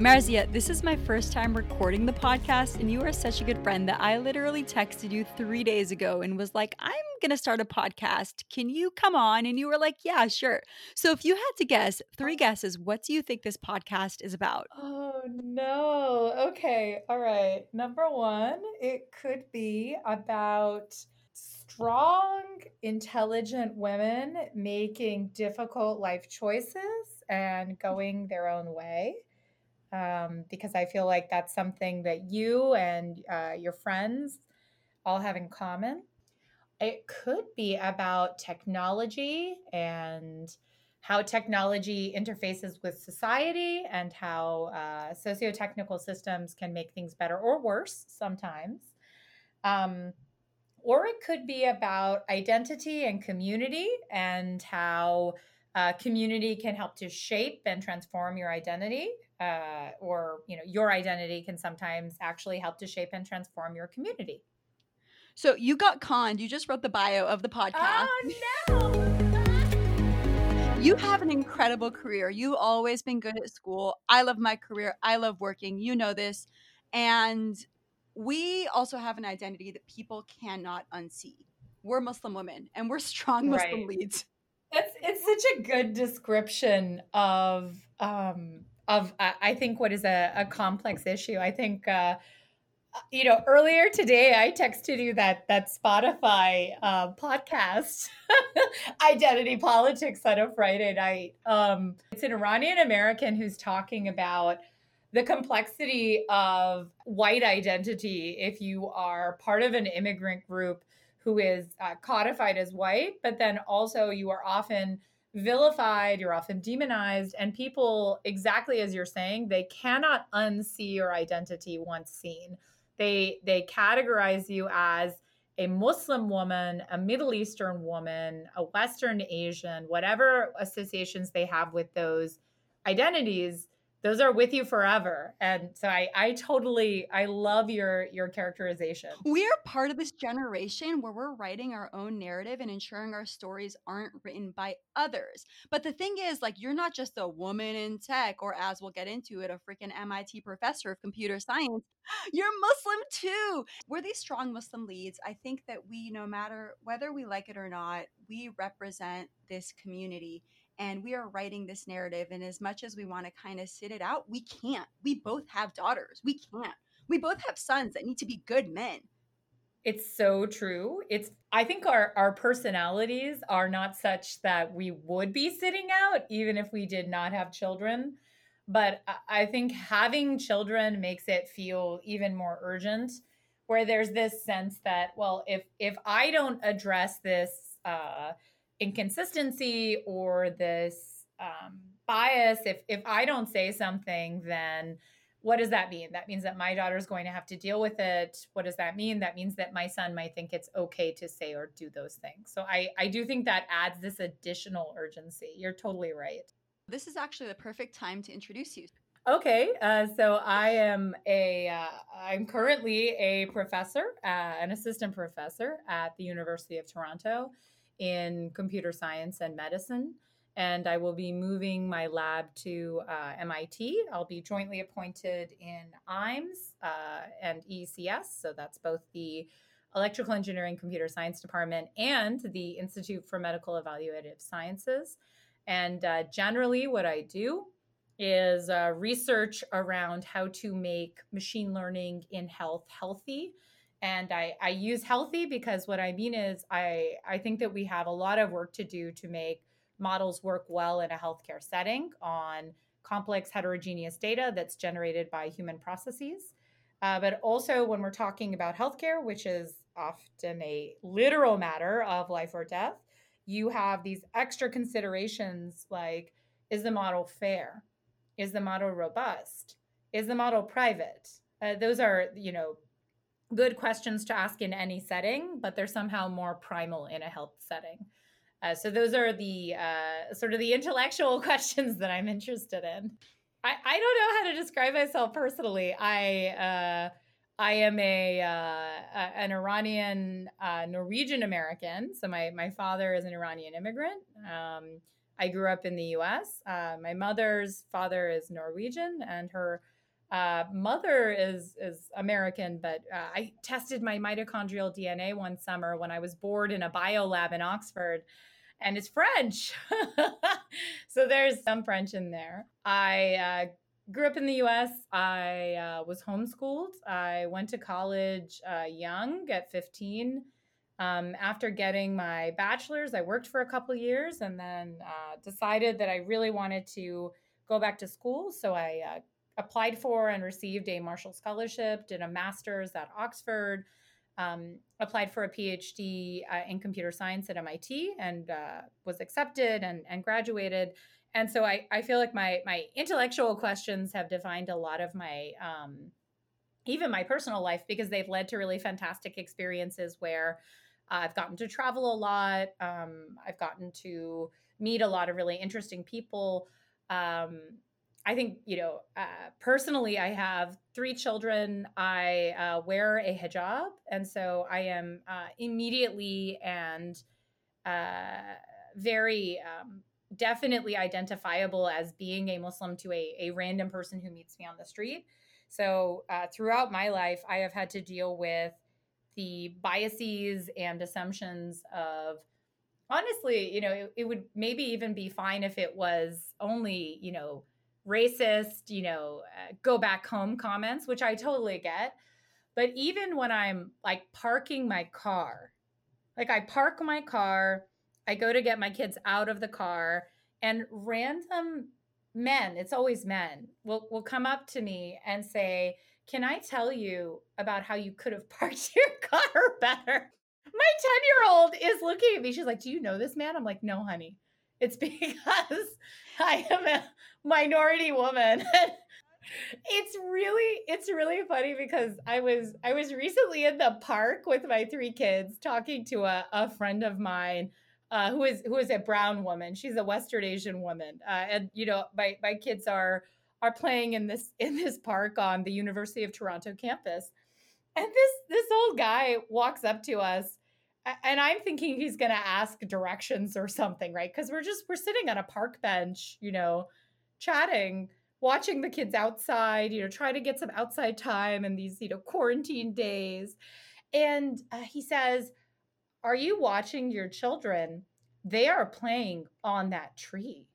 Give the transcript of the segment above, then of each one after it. Marzia, this is my first time recording the podcast, and you are such a good friend that I literally texted you 3 days ago and was like, I'm going to start a podcast. Can you come on? And you were like, yeah, sure. So if you had to guess, three guesses, what do you think this podcast is about? Oh, no. Okay. All right. Number one, it could be about strong, intelligent women making difficult life choices and going their own way. Because I feel like that's something that you and your friends all have in common. It could be about technology and how technology interfaces with society and how socio-technical systems can make things better or worse sometimes. Or it could be about identity and community and how community can help to shape and transform your identity. Or, you know, your identity can sometimes actually help to shape and transform your community. So you got conned. You just wrote the bio of the podcast. Oh, no. You have an incredible career. You've always been good at school. I love my career. I love working. You know this. And we also have an identity that people cannot unsee. We're Muslim women and we're strong Muslim leads. It's such a good description of I think what is a complex issue. I think, you know, earlier today, I texted you that Spotify podcast, Identity Politics on a Friday night. It's an Iranian American who's talking about the complexity of white identity if you are part of an immigrant group who is codified as white, but then also you are often vilified, you're often demonized, and people, exactly as you're saying, they cannot unsee your identity once seen. They categorize you as a Muslim woman, a Middle Eastern woman, a Western Asian, whatever associations they have with those identities, those are with you forever. And so I love your characterization. We are part of this generation where we're writing our own narrative and ensuring our stories aren't written by others. But the thing is, like, you're not just a woman in tech, or as we'll get into it, a freaking MIT professor of computer science. You're Muslim too. We're these strong Muslim leads. I think that we, no matter whether we like it or not, we represent this community. And we are writing this narrative. And as much as we want to kind of sit it out, we can't. We both have daughters. We can't. We both have sons that need to be good men. It's so true. I think our personalities are not such that we would be sitting out, even if we did not have children. But I think having children makes it feel even more urgent, where there's this sense that, well, if I don't address this inconsistency or this bias, if I don't say something, then what does that mean? That means that my daughter's going to have to deal with it. What does that mean? That means that my son might think it's okay to say or do those things. So I do think that adds this additional urgency. You're totally right. This is actually the perfect time to introduce you. Okay. So I'm currently a professor, an assistant professor at the University of Toronto in computer science and medicine, and I will be moving my lab to MIT. I'll be jointly appointed in IMES and EECS, so that's both the Electrical Engineering Computer Science Department and the Institute for Medical Evaluative Sciences. And generally what I do is research around how to make machine learning in health healthy. And I use healthy because what I mean is I think that we have a lot of work to do to make models work well in a healthcare setting on complex heterogeneous data that's generated by human processes. But also when we're talking about healthcare, which is often a literal matter of life or death, you have these extra considerations like, is the model fair? Is the model robust? Is the model private? Those are, you know, good questions to ask in any setting, but they're somehow more primal in a health setting. So those are the sort of the intellectual questions that I'm interested in. I don't know how to describe myself personally. I am an Iranian Norwegian American. So my father is an Iranian immigrant. I grew up in the US. My mother's father is Norwegian and her mother is American, but I tested my mitochondrial DNA one summer when I was bored in a bio lab in Oxford, and it's French. So there's some French in there. I grew up in the US. I was homeschooled. I went to college young at 15. After getting my bachelor's, I worked for a couple years and then decided that I really wanted to go back to school. So I applied for and received a Marshall Scholarship, did a master's at Oxford, applied for a PhD in computer science at MIT and was accepted and graduated. And so I feel like my intellectual questions have defined a lot of my, even my personal life, because they've led to really fantastic experiences where I've gotten to travel a lot. I've gotten to meet a lot of really interesting people. I think, personally, I have 3 children. I wear a hijab. And so I am immediately and very definitely identifiable as being a Muslim to a random person who meets me on the street. So throughout my life, I have had to deal with the biases and assumptions of, honestly, it would maybe even be fine if it was only, racist, go back home comments, which I totally get. But even when I'm parking my car, I park my car, I go to get my kids out of the car, and random men, it's always men, will come up to me and say, "Can I tell you about how you could have parked your car better?" My 10-year-old is looking at me. She's like, "Do you know this man?" I'm like, "No, honey. It's because I am a minority woman." It's really funny because I was recently in the park with my 3 kids talking to a friend of mine who is a brown woman. She's a Western Asian woman, and my kids are playing in this park on the University of Toronto campus, and this old guy walks up to us. And I'm thinking he's going to ask directions or something, right? Because we're sitting on a park bench, chatting, watching the kids outside, trying to get some outside time in these, quarantine days. And he says, "Are you watching your children? They are playing on that tree.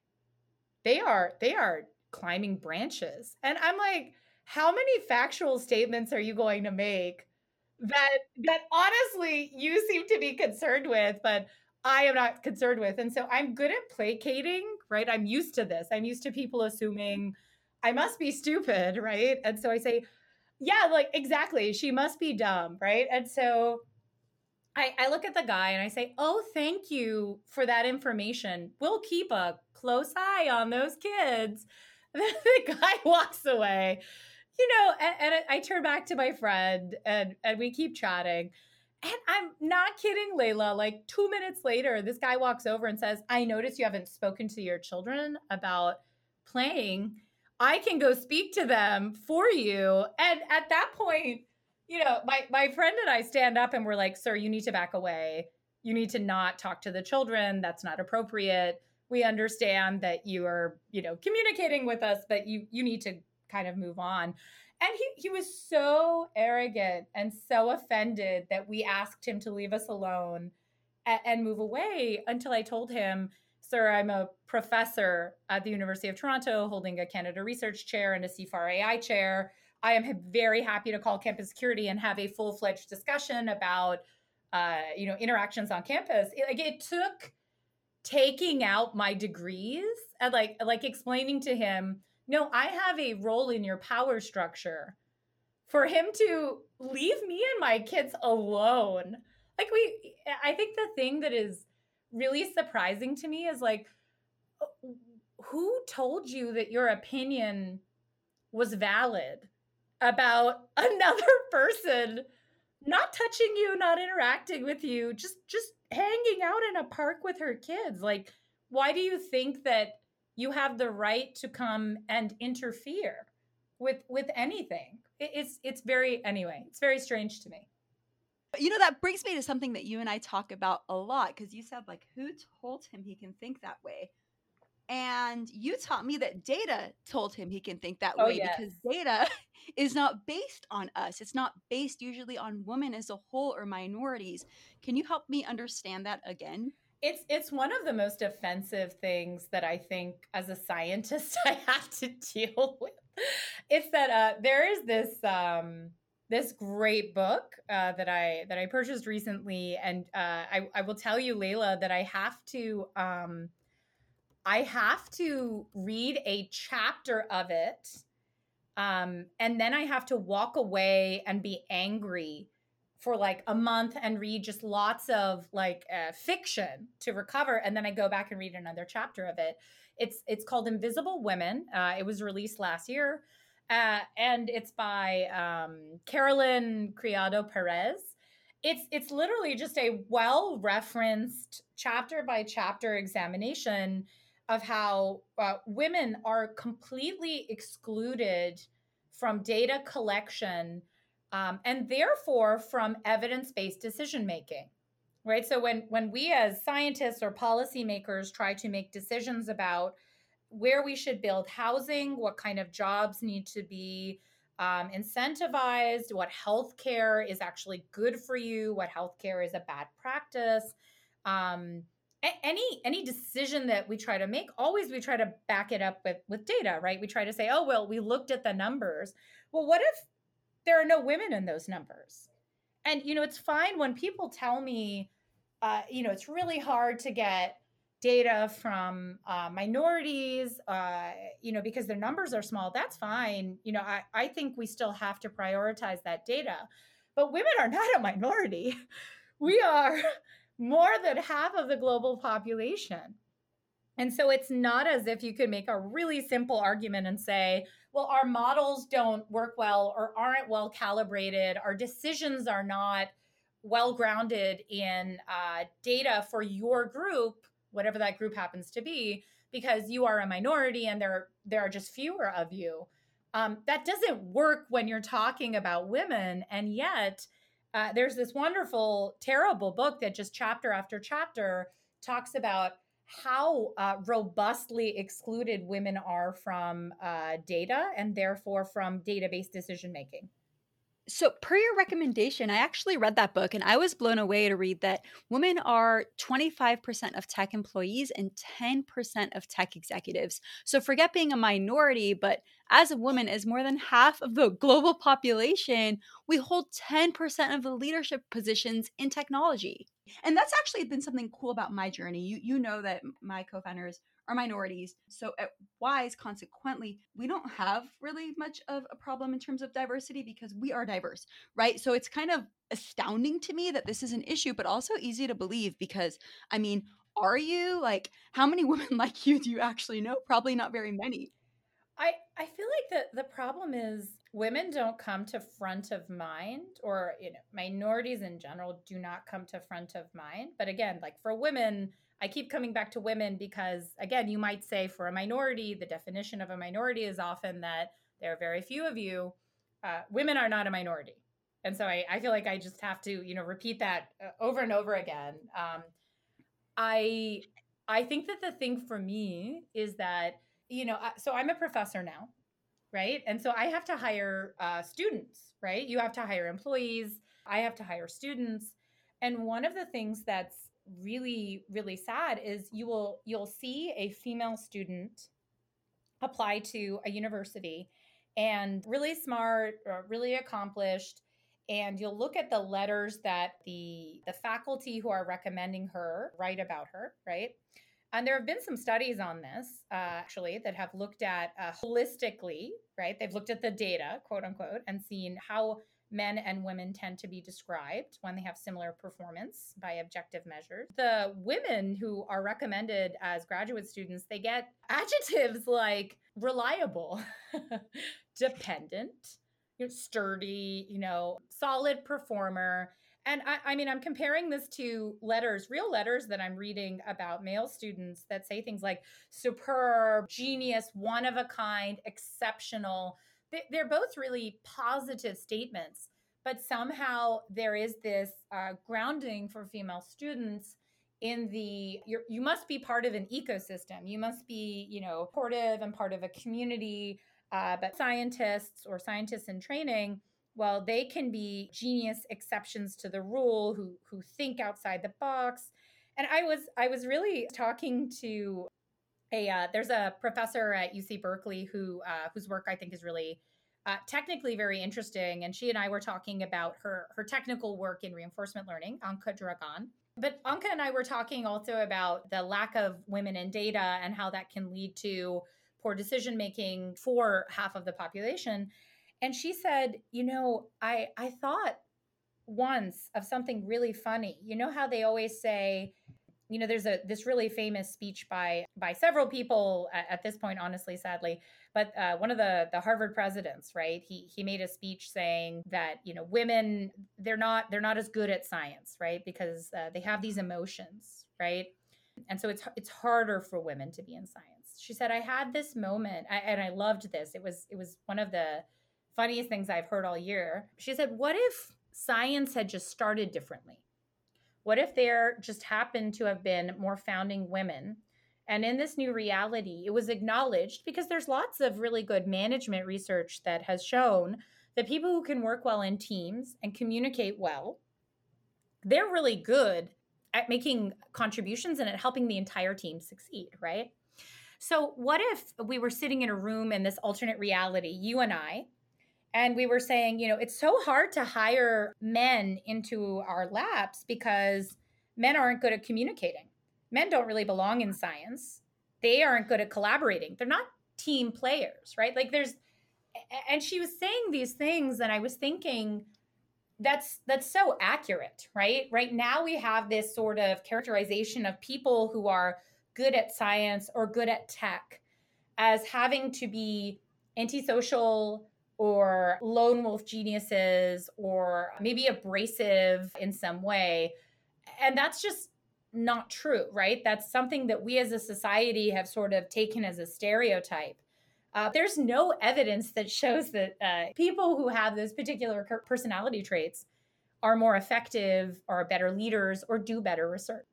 They are climbing branches." And I'm like, how many factual statements are you going to make that honestly you seem to be concerned with, but I am not concerned with? And so I'm good at placating, right? I'm used to this. I'm used to people assuming I must be stupid, right? And so I say, yeah, exactly. She must be dumb, right? And so I look at the guy and I say, "Oh, thank you for that information. We'll keep a close eye on those kids." And then the guy walks away. And I turn back to my friend and we keep chatting. And I'm not kidding, Layla, 2 minutes later, this guy walks over and says, "I noticed you haven't spoken to your children about playing. I can go speak to them for you." And at that point, my friend and I stand up and we're like, "Sir, you need to back away. You need to not talk to the children. That's not appropriate. We understand that you are, communicating with us, but you need to kind of move on." And he was so arrogant and so offended that we asked him to leave us alone and move away until I told him, "Sir, I'm a professor at the University of Toronto holding a Canada research chair and a CIFAR AI chair. I am very happy to call campus security and have a full-fledged discussion about, interactions on campus." It took taking out my degrees and like explaining to him, "No, I have a role in your power structure," for him to leave me and my kids alone. I think the thing that is really surprising to me is who told you that your opinion was valid about another person not touching you, not interacting with you, just hanging out in a park with her kids? Why do you think that you have the right to come and interfere with anything? It's very strange to me. That brings me to something that you and I talk about a lot, because you said, who told him he can think that way? And you taught me that data told him he can think that way because data is not based on us. It's not based usually on women as a whole or minorities. Can you help me understand that again? It's one of the most offensive things that I think as a scientist I have to deal with. It's that there is this this great book that I purchased recently, and I will tell you, Layla, that I have to read a chapter of it, and then I have to walk away and be angry for like a month and read just lots of like fiction to recover. And then I go back and read another chapter of it. It's called Invisible Women. It was released last year. And it's by Caroline Criado Perez. It's literally just a well-referenced chapter by chapter examination of how women are completely excluded from data collection and therefore from evidence-based decision-making, right? So when we as scientists or policymakers try to make decisions about where we should build housing, what kind of jobs need to be incentivized, what healthcare is actually good for you, what healthcare is a bad practice, any decision that we try to make, always we try to back it up with data, right? We try to say, oh, well, we looked at the numbers. Well, what if there are no women in those numbers? And, you know, it's fine when people tell me, you know, it's really hard to get data from minorities, you know, because their numbers are small. That's fine. You know, I think we still have to prioritize that data. But women are not a minority. We are more than half of the global population. And so it's not as if you could make a really simple argument and say, well, our models don't work well or aren't well calibrated. Our decisions are not well grounded in data for your group, whatever that group happens to be, because you are a minority and there are just fewer of you. That doesn't work when you're talking about women. And yet there's this wonderful, terrible book that just chapter after chapter talks about how robustly excluded women are from data and therefore from database decision-making. So per your recommendation, I actually read that book and I was blown away to read that women are 25% of tech employees and 10% of tech executives. So forget being a minority, but as a woman, as more than half of the global population, we hold 10% of the leadership positions in technology. And that's actually been something cool about my journey. You know that my co-founders are minorities. So at WISE, consequently, we don't have really much of a problem in terms of diversity because we are diverse, right? So it's kind of astounding to me that this is an issue, but also easy to believe because, I mean, are you? Like, how many women like you do you actually know? Probably not very many. I feel like the problem is women don't come to front of mind, or, you know, minorities in general do not come to front of mind. But again, like for women, I keep coming back to women because, again, you might say for a minority, the definition of a minority is often that there are very few of you. Women are not a minority. And so I feel like I just have to, you know, repeat that over and over again. I think that the thing for me is that, you know, so I'm a professor now, right? And so I have to hire students, right? You have to hire employees. I have to hire students. And one of the things that's really, really sad is you'll see a female student apply to a university and really smart or really accomplished. And you'll look at the letters that the faculty who are recommending her write about her, right? And there have been some studies on this, actually, that have looked at holistically, right? They've looked at the data, quote unquote, and seen how men and women tend to be described when they have similar performance by objective measures. The women who are recommended as graduate students, they get adjectives like reliable, dependent, sturdy, you know, solid performer. And I mean, I'm comparing this to letters, real letters that I'm reading about male students that say things like superb, genius, one of a kind, exceptional. They're both really positive statements, but somehow there is this grounding for female students in the, you must be part of an ecosystem. You must be, supportive and part of a community. But scientists or scientists in training, well, they can be genius exceptions to the rule who think outside the box. And I was really talking to there's a professor at UC Berkeley whose work I think is really technically very interesting. And she and I were talking about her technical work in reinforcement learning, Anca Dragan. But Anca and I were talking also about the lack of women in data and how that can lead to poor decision-making for half of the population. And she said, I thought once of something really funny. You know how they always say, there's this really famous speech by several people at this point, honestly, sadly, but one of the Harvard presidents, right? He made a speech saying that, women, they're not as good at science, right? Because they have these emotions, right? And so it's harder for women to be in science. She said, I had this moment, and I loved this. It was one of the funniest things I've heard all year. She said, what if science had just started differently? What if there just happened to have been more founding women? And in this new reality, it was acknowledged, because there's lots of really good management research that has shown that people who can work well in teams and communicate well, they're really good at making contributions and at helping the entire team succeed, right? So what if we were sitting in a room in this alternate reality, you and I, and we were saying, it's so hard to hire men into our labs because men aren't good at communicating. Men don't really belong in science. They aren't good at collaborating. They're not team players, right? And she was saying these things, and I was thinking, that's so accurate, right? Right now we have this sort of characterization of people who are good at science or good at tech as having to be antisocial or lone wolf geniuses or maybe abrasive in some way. And that's just not true, right? That's something that we as a society have sort of taken as a stereotype. There's no evidence that shows that people who have those particular personality traits are more effective, are better leaders, or do better research.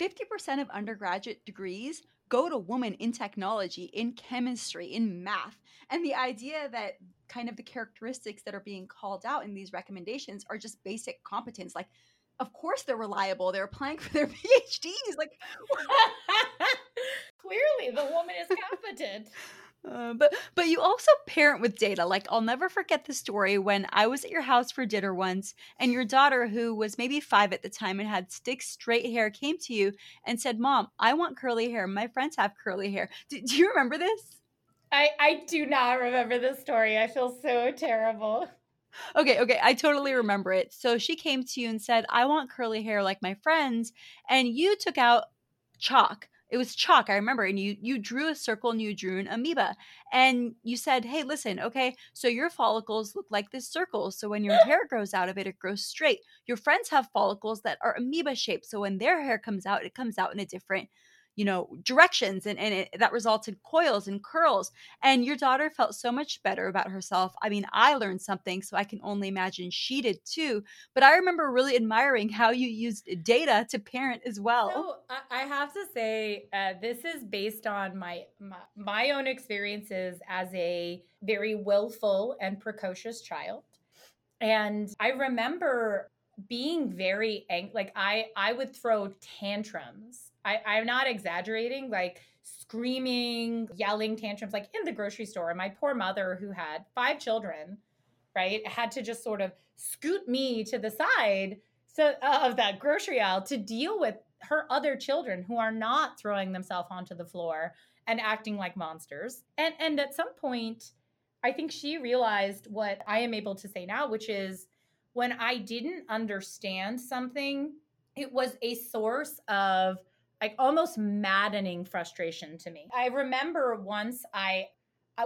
50% of undergraduate degrees go to women in technology, in chemistry, in math. And the idea that kind of the characteristics that are being called out in these recommendations are just basic competence. Like, of course they're reliable. They're applying for their PhDs. Like, clearly the woman is competent. But you also parent with data. Like, I'll never forget the story when I was at your house for dinner once, and your daughter, who was maybe 5 at the time and had stick straight hair, came to you and said, Mom, I want curly hair. My friends have curly hair. Do you remember this? I do not remember this story. I feel so terrible. Okay. I totally remember it. So she came to you and said, I want curly hair like my friends. And you took out chalk. It was chalk, I remember, and you drew a circle and you drew an amoeba. And you said, hey, listen, okay, so your follicles look like this circle. So when your hair grows out of it, it grows straight. Your friends have follicles that are amoeba-shaped. So when their hair comes out, it comes out in a different, directions. And that results in coils and curls. And your daughter felt so much better about herself. I mean, I learned something, so I can only imagine she did too. But I remember really admiring how you used data to parent as well. So I have to say, this is based on my own experiences as a very willful and precocious child. And I remember being very angry. Like, I would throw tantrums. I'm not exaggerating, like screaming, yelling tantrums, like in the grocery store. And my poor mother, who had 5 children, right, had to just sort of scoot me to the side of that grocery aisle to deal with her other children who are not throwing themselves onto the floor and acting like monsters. And at some point, I think she realized what I am able to say now, which is when I didn't understand something, it was a source of like almost maddening frustration to me. I remember once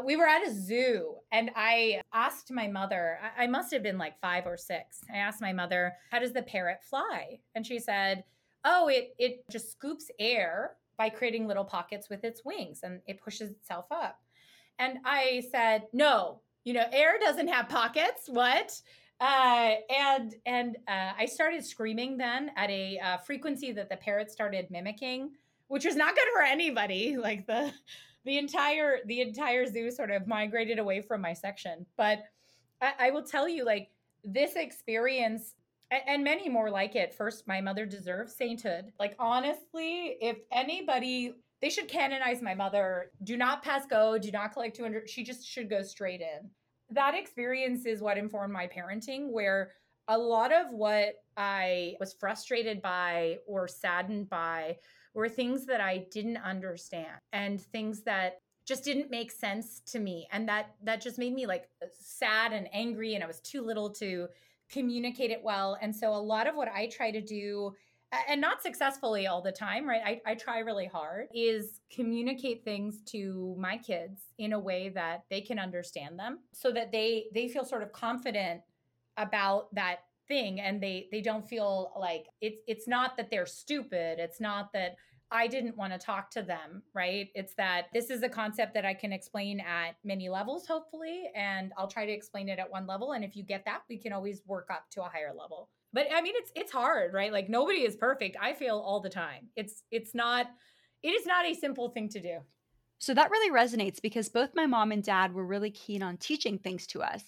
we were at a zoo, and I asked my mother, I must have been like 5 or 6. I asked my mother, how does the parrot fly? And she said, oh, it just scoops air by creating little pockets with its wings, and it pushes itself up. And I said, no, air doesn't have pockets. What? And I started screaming then at a frequency that the parrot started mimicking, which was not good for anybody. Like the entire zoo sort of migrated away from my section. But I will tell you, like, this experience and many more like it. First, my mother deserves sainthood. Like, honestly, if anybody, they should canonize my mother. Do not pass go. Do not collect 200. She just should go straight in. That experience is what informed my parenting, where a lot of what I was frustrated by or saddened by were things that I didn't understand and things that just didn't make sense to me. And that just made me like sad and angry, and I was too little to communicate it well. And so a lot of what I try to do, and not successfully all the time, right? I try really hard, is communicate things to my kids in a way that they can understand them, so that they feel sort of confident about that thing, and they don't feel like it's not that they're stupid. It's not that I didn't want to talk to them, right? It's that this is a concept that I can explain at many levels, hopefully, and I'll try to explain it at one level. And if you get that, we can always work up to a higher level. But I mean, it's hard, right? Like, nobody is perfect. I fail all the time. It is not a simple thing to do. So that really resonates, because both my mom and dad were really keen on teaching things to us.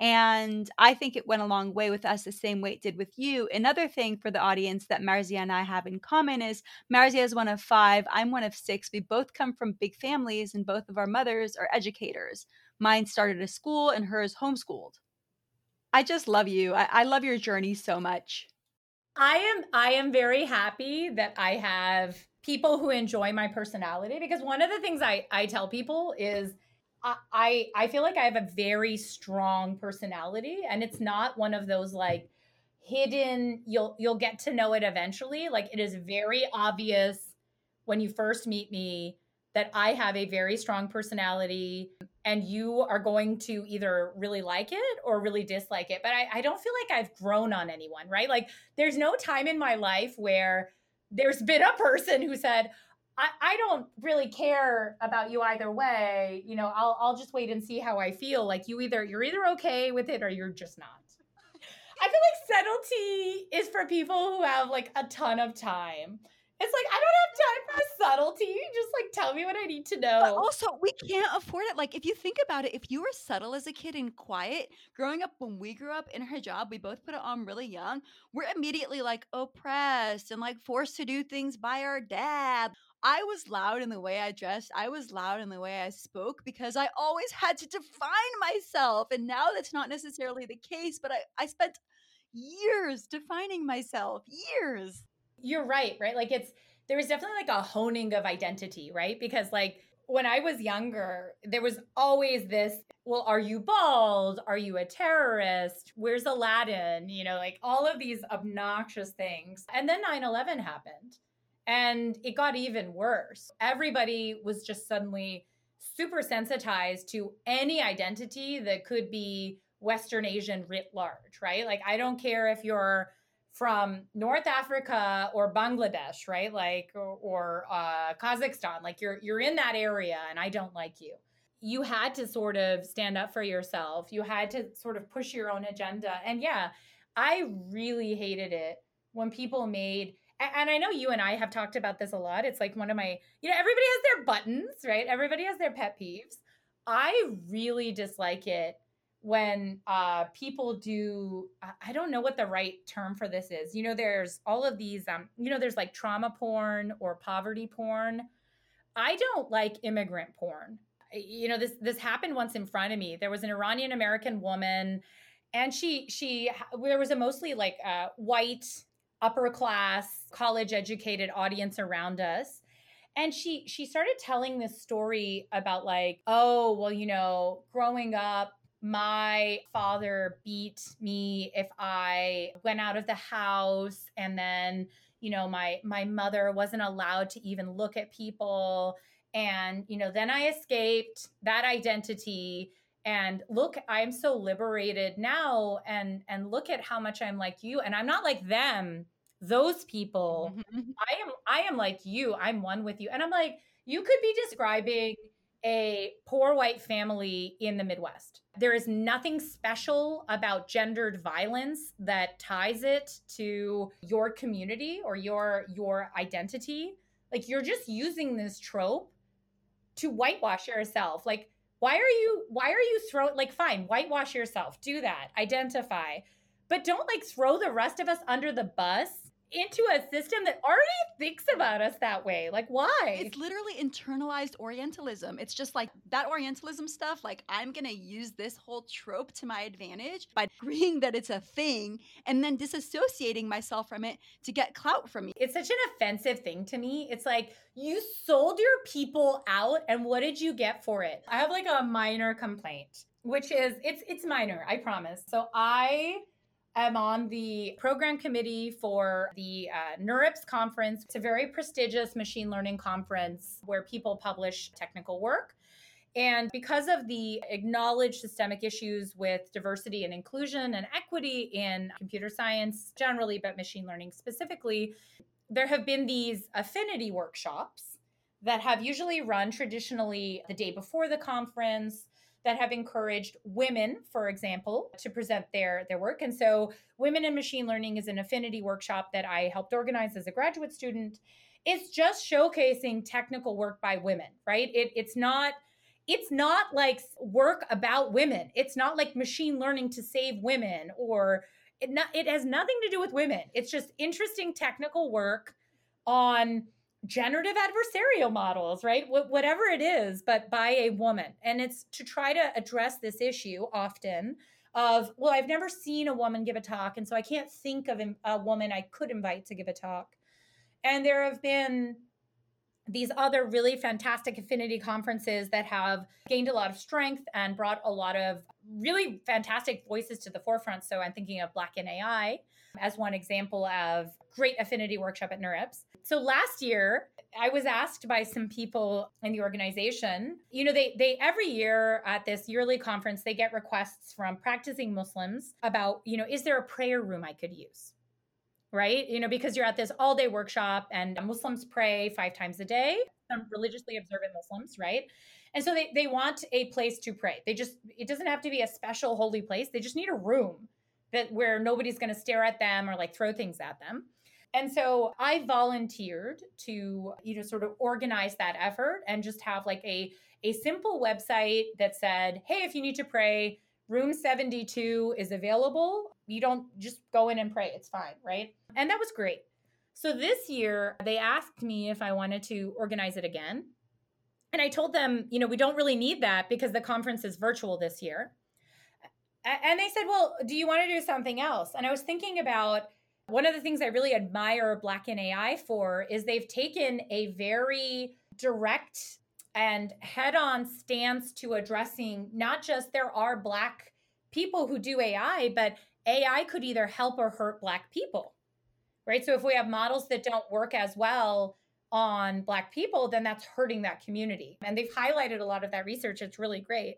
And I think it went a long way with us the same way it did with you. Another thing for the audience that Marzia and I have in common is Marzia is one of 5. I'm one of 6. We both come from big families, and both of our mothers are educators. Mine started a school and hers homeschooled. I just love you. I love your journey so much. I am very happy that I have people who enjoy my personality, because one of the things I tell people is I feel like I have a very strong personality, and it's not one of those like hidden, you'll get to know it eventually. Like, it is very obvious when you first meet me that I have a very strong personality, and you are going to either really like it or really dislike it. But I don't feel like I've grown on anyone, right? Like, there's no time in my life where there's been a person who said, I don't really care about you either way. You know, I'll just wait and see how I feel. Like, you're either okay with it or you're just not. I feel like subtlety is for people who have like a ton of time. It's like, I don't have time for subtlety. You just like tell me what I need to know. But also, we can't afford it. Like, if you think about it, if you were subtle as a kid and quiet, growing up, when we grew up in a hijab, we both put it on really young, we're immediately like oppressed and like forced to do things by our dad. I was loud in the way I dressed. I was loud in the way I spoke, because I always had to define myself. And now that's not necessarily the case, but I spent years defining myself, years. You're right? Like, there was definitely like a honing of identity, right? Because like when I was younger, there was always this, well, are you bald? Are you a terrorist? Where's Aladdin? You know, like all of these obnoxious things. And then 9/11 happened and it got even worse. Everybody was just suddenly super sensitized to any identity that could be Western Asian writ large, right? Like, I don't care if you're from North Africa or Bangladesh, right? Like, or Kazakhstan, like you're in that area and I don't like you. You had to sort of stand up for yourself. You had to sort of push your own agenda. And yeah, I really hated it when people made, and I know you and I have talked about this a lot. It's like one of my, you know, everybody has their buttons, right? Everybody has their pet peeves. I really dislike it when people do, I don't know what the right term for this is. You know, there's all of these, there's like trauma porn or poverty porn. I don't like immigrant porn. You know, this happened once in front of me. There was an Iranian American woman, and she there was a mostly like white, upper class, college educated audience around us. And she started telling this story about like, oh, well, you know, growing up, my father beat me if I went out of the house. And then, you know, my mother wasn't allowed to even look at people. And, you know, then I escaped that identity. And look, I'm so liberated now. And look at how much I'm like you. And I'm not like them, those people. Mm-hmm. I am like you. I'm one with you. And I'm like, you could be describing a poor white family in the Midwest. There is nothing special about gendered violence that ties it to your community or your identity. Like, you're just using this trope to whitewash yourself. Like, why are you throwing, like, fine, whitewash yourself, do that, identify, but don't like throw the rest of us under the bus into a system that already thinks about us that way. Like, why? It's literally internalized Orientalism. It's just like that Orientalism stuff, like, I'm going to use this whole trope to my advantage by agreeing that it's a thing and then disassociating myself from it to get clout from me. It's such an offensive thing to me. It's like, you sold your people out and what did you get for it? I have like a minor complaint, which is, it's minor, I promise. So I'm on the program committee for the NeurIPS conference. It's a very prestigious machine learning conference where people publish technical work. And because of the acknowledged systemic issues with diversity and inclusion and equity in computer science generally, but machine learning specifically, there have been these affinity workshops that have usually run traditionally the day before the conference, that have encouraged women, for example, to present their work. And so Women in Machine Learning is an affinity workshop that I helped organize as a graduate student. It's just showcasing technical work by women, right? It's not like work about women. It's not like machine learning to save women, or it has nothing to do with women. It's just interesting technical work on generative adversarial models, right? Whatever it is, but by a woman. And it's to try to address this issue often of, well, I've never seen a woman give a talk, and so I can't think of a woman I could invite to give a talk. And there have been these other really fantastic affinity conferences that have gained a lot of strength and brought a lot of really fantastic voices to the forefront. So I'm thinking of Black in AI as one example of great affinity workshop at NeurIPS. So last year, I was asked by some people in the organization, you know, they every year at this yearly conference, they get requests from practicing Muslims about, you know, is there a prayer room I could use? Right? You know, because you're at this all day workshop and Muslims pray 5 times a day, some religiously observant Muslims, right? And so they want a place to pray. It doesn't have to be a special holy place. They just need a room that where nobody's going to stare at them or like throw things at them. And so I volunteered to, you know, sort of organize that effort and just have like a simple website that said, hey, if you need to pray, room 72 is available. You don't just go in and pray. It's fine, right? And that was great. So this year they asked me if I wanted to organize it again. And I told them, you know, we don't really need that because the conference is virtual this year. And they said, well, do you want to do something else? And I was thinking about one of the things I really admire Black in AI for is they've taken a very direct and head-on stance to addressing not just there are Black people who do AI, but AI could either help or hurt Black people, right? So if we have models that don't work as well on Black people, then that's hurting that community. And they've highlighted a lot of that research. It's really great.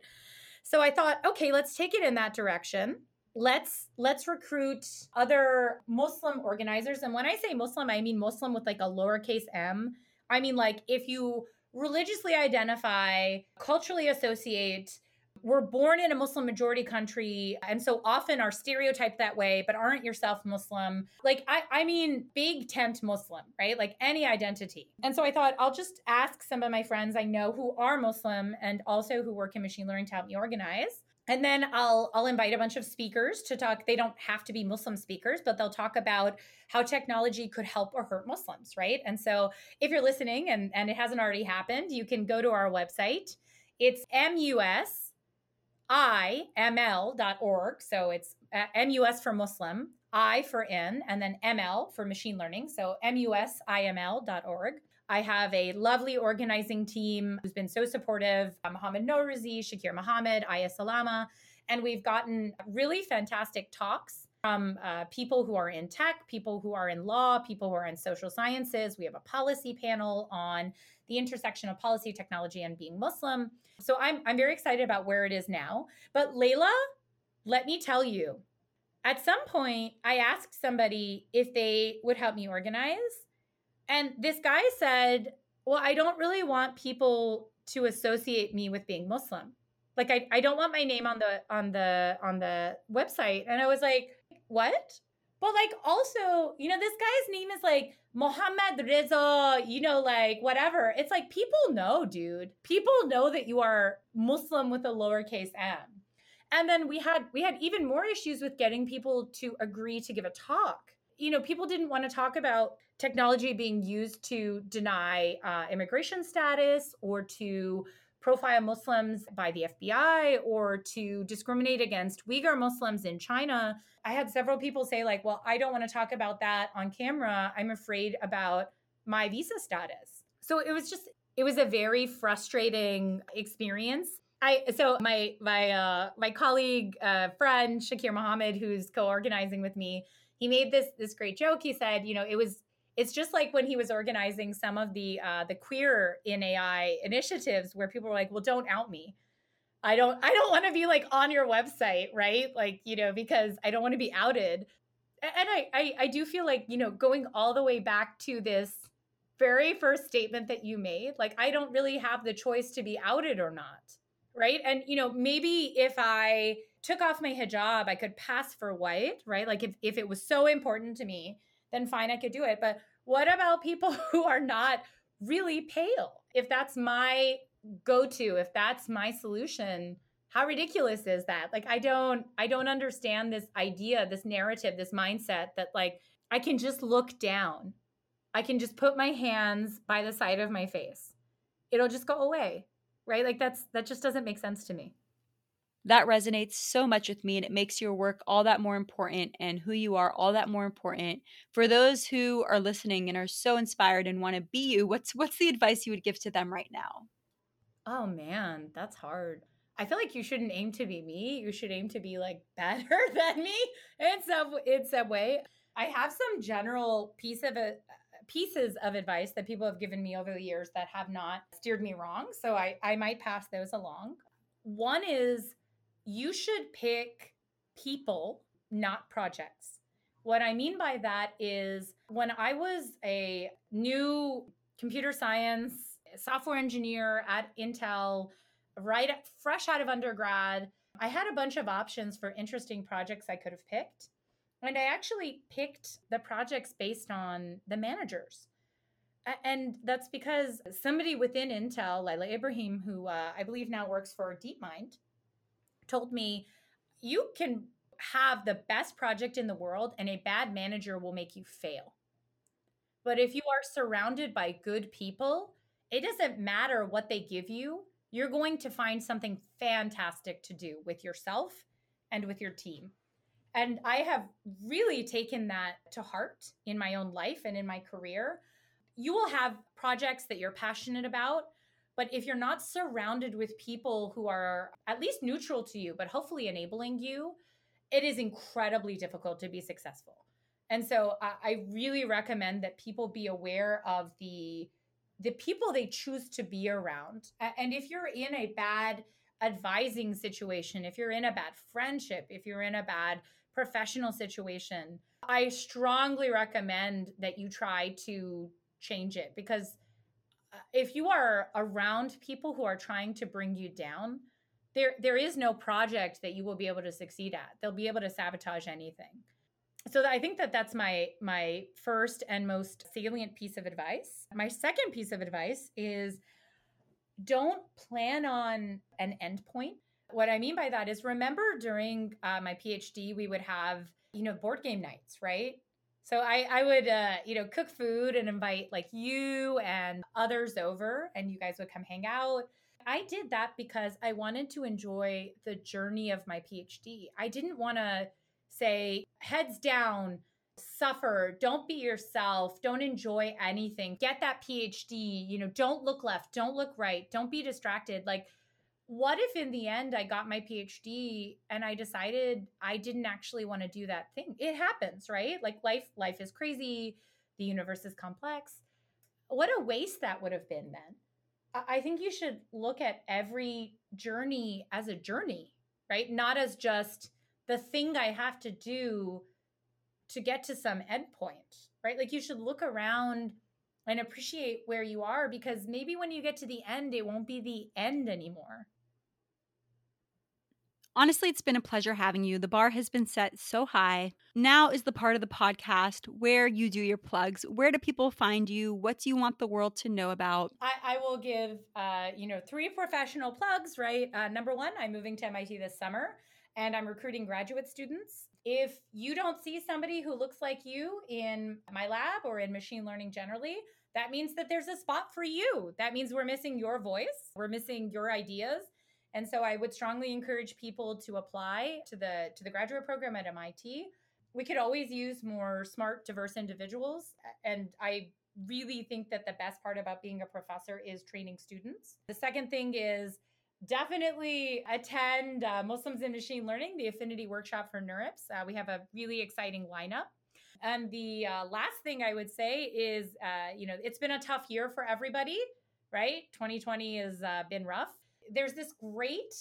So I thought, okay, let's take it in that direction. Let's recruit other Muslim organizers. And when I say Muslim, I mean Muslim with like a lowercase m. I mean, like, if you religiously identify, culturally associate, were born in a Muslim majority country, and so often are stereotyped that way, but aren't yourself Muslim. Like, I mean, big tent Muslim, right? Like any identity. And so I thought, I'll just ask some of my friends I know who are Muslim and also who work in machine learning to help me organize. And then I'll invite a bunch of speakers to talk. They don't have to be Muslim speakers, but they'll talk about how technology could help or hurt Muslims, right? And so if you're listening and it hasn't already happened, you can go to our website. It's MUSIML.org. So it's MUS for Muslim, I for N, and then ML for machine learning. So MUSIML.org. I have a lovely organizing team who's been so supportive, Mohammad Norouzi, Shakir Mohamed, Aya Salama, and we've gotten really fantastic talks from people who are in tech, people who are in law, people who are in social sciences. We have a policy panel on the intersection of policy, technology, and being Muslim. So I'm very excited about where it is now. But Layla, let me tell you, at some point, I asked somebody if they would help me organize. And this guy said, well, I don't really want people to associate me with being Muslim. Like, I don't want my name on the website. And I was like, what? But like, also, you know, this guy's name is like Mohammad Reza, you know, like whatever. It's like, people know, dude, people know that you are Muslim with a lowercase m. And then we had even more issues with getting people to agree to give a talk. You know, people didn't want to talk about technology being used to deny immigration status or to profile Muslims by the FBI or to discriminate against Uyghur Muslims in China. I had several people say like, well, I don't want to talk about that on camera. I'm afraid about my visa status. So it was a very frustrating experience. So my colleague, friend, Shakir Mohamed, who's co-organizing with me, he made this great joke. He said, you know, it's just like when he was organizing some of the queer in AI initiatives where people were like, well, don't out me. I don't want to be like on your website, right? Like, you know, because I don't want to be outed. And I do feel like, you know, going all the way back to this very first statement that you made, like, I don't really have the choice to be outed or not, right? And, you know, maybe if I took off my hijab, I could pass for white, right? Like if it was so important to me, then fine, I could do it. But what about people who are not really pale? If that's my go-to, if that's my solution, how ridiculous is that? Like, I don't understand this idea, this narrative, this mindset that like, I can just look down. I can just put my hands by the side of my face. It'll just go away, right? Like that just doesn't make sense to me. That resonates so much with me, and it makes your work all that more important and who you are all that more important. For those who are listening and are so inspired and want to be you, what's the advice you would give to them right now? Oh man, that's hard. I feel like you shouldn't aim to be me. You should aim to be like better than me in some way. I have some general pieces of advice that people have given me over the years that have not steered me wrong. So I might pass those along. One is, you should pick people, not projects. What I mean by that is when I was a new computer science software engineer at Intel, right fresh out of undergrad, I had a bunch of options for interesting projects I could have picked. And I actually picked the projects based on the managers. And that's because somebody within Intel, Laila Ibrahim, who I believe now works for DeepMind, told me, you can have the best project in the world and a bad manager will make you fail. But if you are surrounded by good people, it doesn't matter what they give you. You're going to find something fantastic to do with yourself and with your team. And I have really taken that to heart in my own life and in my career. You will have projects that you're passionate about, but if you're not surrounded with people who are at least neutral to you, but hopefully enabling you, it is incredibly difficult to be successful. And so I really recommend that people be aware of the people they choose to be around. And if you're in a bad advising situation, if you're in a bad friendship, if you're in a bad professional situation, I strongly recommend that you try to change it, because if you are around people who are trying to bring you down, there is no project that you will be able to succeed at. They'll be able to sabotage anything. So I think that's my first and most salient piece of advice. My second piece of advice is, don't plan on an endpoint. What I mean by that is, remember during my PhD, we would have, you know, board game nights, right? So I would, you know, cook food and invite like you and others over, and you guys would come hang out. I did that because I wanted to enjoy the journey of my PhD. I didn't want to say, heads down, suffer, don't be yourself, don't enjoy anything, get that PhD, you know, don't look left, don't look right, don't be distracted. Like, what if in the end I got my PhD and I decided I didn't actually want to do that thing? It happens, right? Like life is crazy. The universe is complex. What a waste that would have been then. I think you should look at every journey as a journey, right? Not as just the thing I have to do to get to some endpoint, right? Like, you should look around and appreciate where you are, because maybe when you get to the end, it won't be the end anymore. Honestly, it's been a pleasure having you. The bar has been set so high. Now is the part of the podcast where you do your plugs. Where do people find you? What do you want the world to know about? I will give, three professional plugs, right? Number one, I'm moving to MIT this summer, and I'm recruiting graduate students. If you don't see somebody who looks like you in my lab or in machine learning generally, that means that there's a spot for you. That means we're missing your voice. We're missing your ideas. And so I would strongly encourage people to apply to the graduate program at MIT. We could always use more smart, diverse individuals. And I really think that the best part about being a professor is training students. The second thing is definitely attend Muslims in Machine Learning, the Affinity Workshop for NeurIPS. We have a really exciting lineup. And the last thing I would say is, it's been a tough year for everybody, right? 2020 has been rough. There's this great,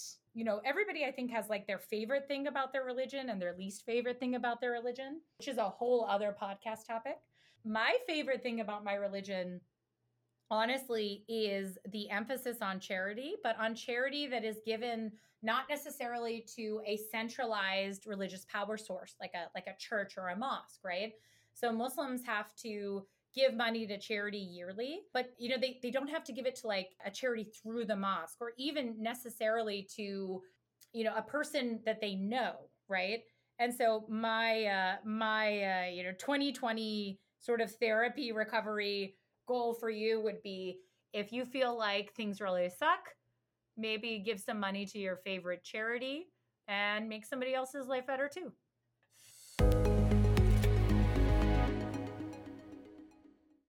everybody I think has like their favorite thing about their religion and their least favorite thing about their religion, which is a whole other podcast topic. My favorite thing about my religion, honestly, is the emphasis on charity, but on charity that is given not necessarily to a centralized religious power source, like a church or a mosque, right? So Muslims have to give money to charity yearly, but they don't have to give it to like a charity through the mosque or even necessarily to, a person that they know, right? And so my 2020 sort of therapy recovery goal for you would be, if you feel like things really suck, maybe give some money to your favorite charity and make somebody else's life better too.